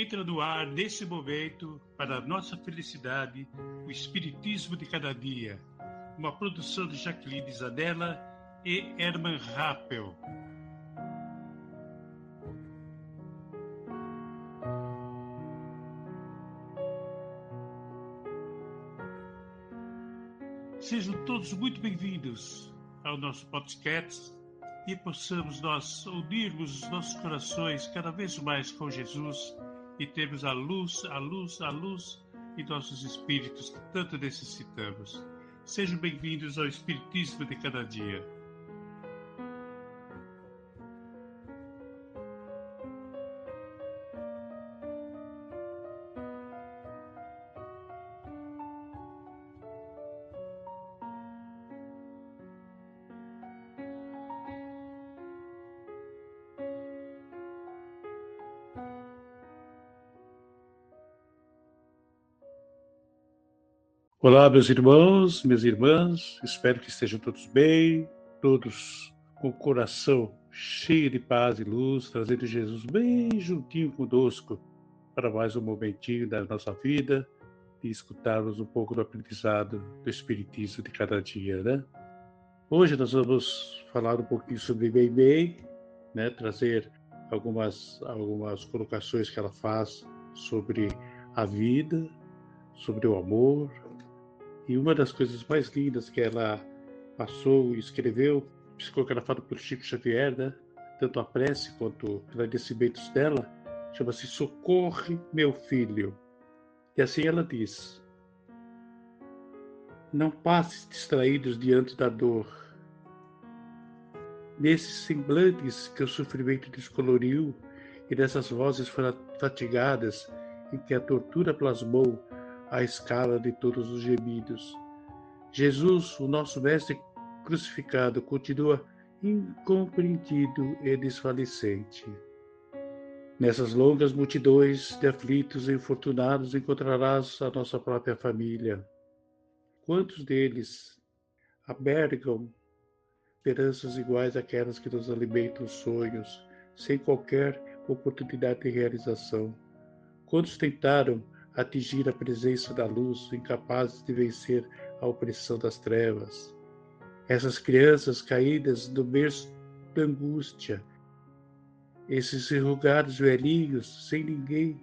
Entra no ar, nesse momento, para a nossa felicidade, o Espiritismo de Cada Dia, uma produção de Jacqueline Zanella e Herman Rappel. Sejam todos muito bem-vindos ao nosso podcast e possamos nós unirmos os nossos corações cada vez mais com Jesus e termos a luz em nossos espíritos que tanto necessitamos. Sejam bem-vindos ao Espiritismo de Cada Dia. Olá, meus irmãos, minhas irmãs, espero que estejam todos bem, todos com o coração cheio de paz e luz, trazendo Jesus bem juntinho conosco para mais um momentinho da nossa vida e escutarmos um pouco do aprendizado do Espiritismo de Cada Dia, né? Hoje nós vamos falar um pouquinho sobre Meimei, né? Trazer algumas colocações que ela faz sobre a vida, sobre o amor. E uma das coisas mais lindas que ela passou e escreveu, psicografada por Chico Xavier, né? Tanto a prece quanto agradecimentos dela, chama-se Socorre, meu filho. E assim ela diz: não passes distraídos diante da dor. Nesses semblantes que o sofrimento descoloriu e nessas vozes fatigadas em que a tortura plasmou a escala de todos os gemidos. Jesus, o nosso mestre crucificado, continua incompreendido e desfalecente. Nessas longas multidões de aflitos e infortunados encontrarás a nossa própria família. Quantos deles albergam esperanças iguais àquelas que nos alimentam os sonhos, sem qualquer oportunidade de realização? Quantos tentaram atingir a presença da luz, incapazes de vencer a opressão das trevas? Essas crianças caídas do berço da angústia, esses enrugados velhinhos sem ninguém,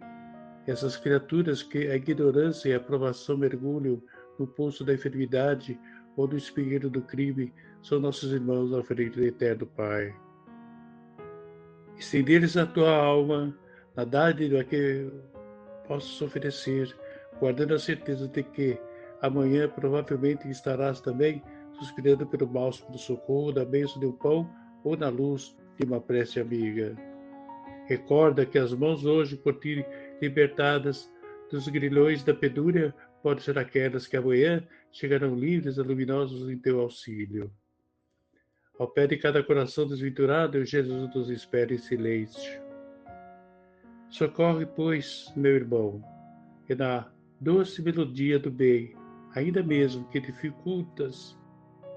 essas criaturas que a ignorância e a provação mergulham no poço da enfermidade ou no espinheiro do crime, são nossos irmãos à frente do Eterno Pai. Estender-lhes a tua alma na dádiva que posso oferecer, guardando a certeza de que amanhã provavelmente estarás também suspirando pelo bálsamo do socorro, na bênção de um pão ou na luz de uma prece amiga. Recorda que as mãos hoje por ti libertadas dos grilhões da penúria podem ser aquelas que amanhã chegarão livres e luminosos em teu auxílio. Ao pé de cada coração desventurado, Jesus nos espera em silêncio. Socorre, pois, meu irmão, e na doce melodia do bem, ainda mesmo que dificultas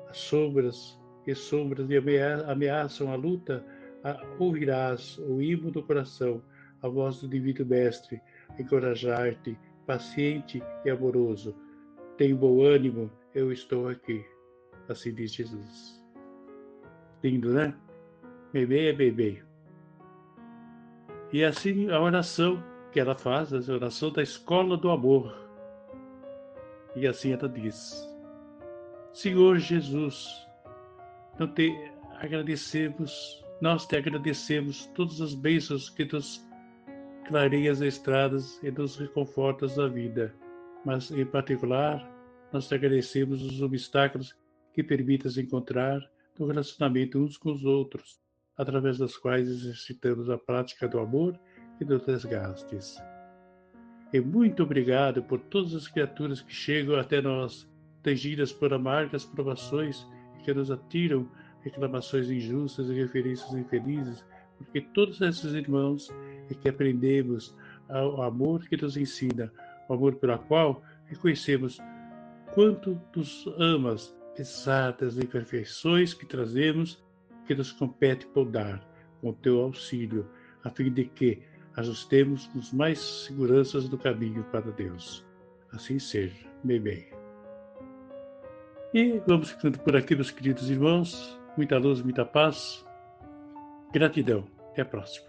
as sombras e sombras e ameaçam a luta, ouvirás o hino do coração, a voz do divino mestre, encorajar-te, paciente e amoroso. Tenha bom ânimo, eu estou aqui. Assim diz Jesus. Lindo, né? Meimei é Meimei. E assim a oração que ela faz, a oração da escola do amor. E assim ela diz: Senhor Jesus, nós te agradecemos todas as bênçãos que nos clareias as estradas e nos reconfortas na vida. Mas, em particular, nós te agradecemos os obstáculos que permitas encontrar no relacionamento uns com os outros, através das quais exercitamos a prática do amor e dos desgastes. E muito obrigado por todas as criaturas que chegam até nós, tangidas por amargas provações que nos atiram reclamações injustas e referências infelizes, porque todos esses irmãos é que aprendemos ao amor que nos ensina, o amor pelo qual reconhecemos quanto nos amas, apesar das imperfeições que trazemos, que nos compete podar com o teu auxílio, a fim de que, ajustemos-nos mais seguranças do caminho para Deus. Assim seja. Meimei. E vamos ficando por aqui, meus queridos irmãos. Muita luz, muita paz. Gratidão. Até a próxima.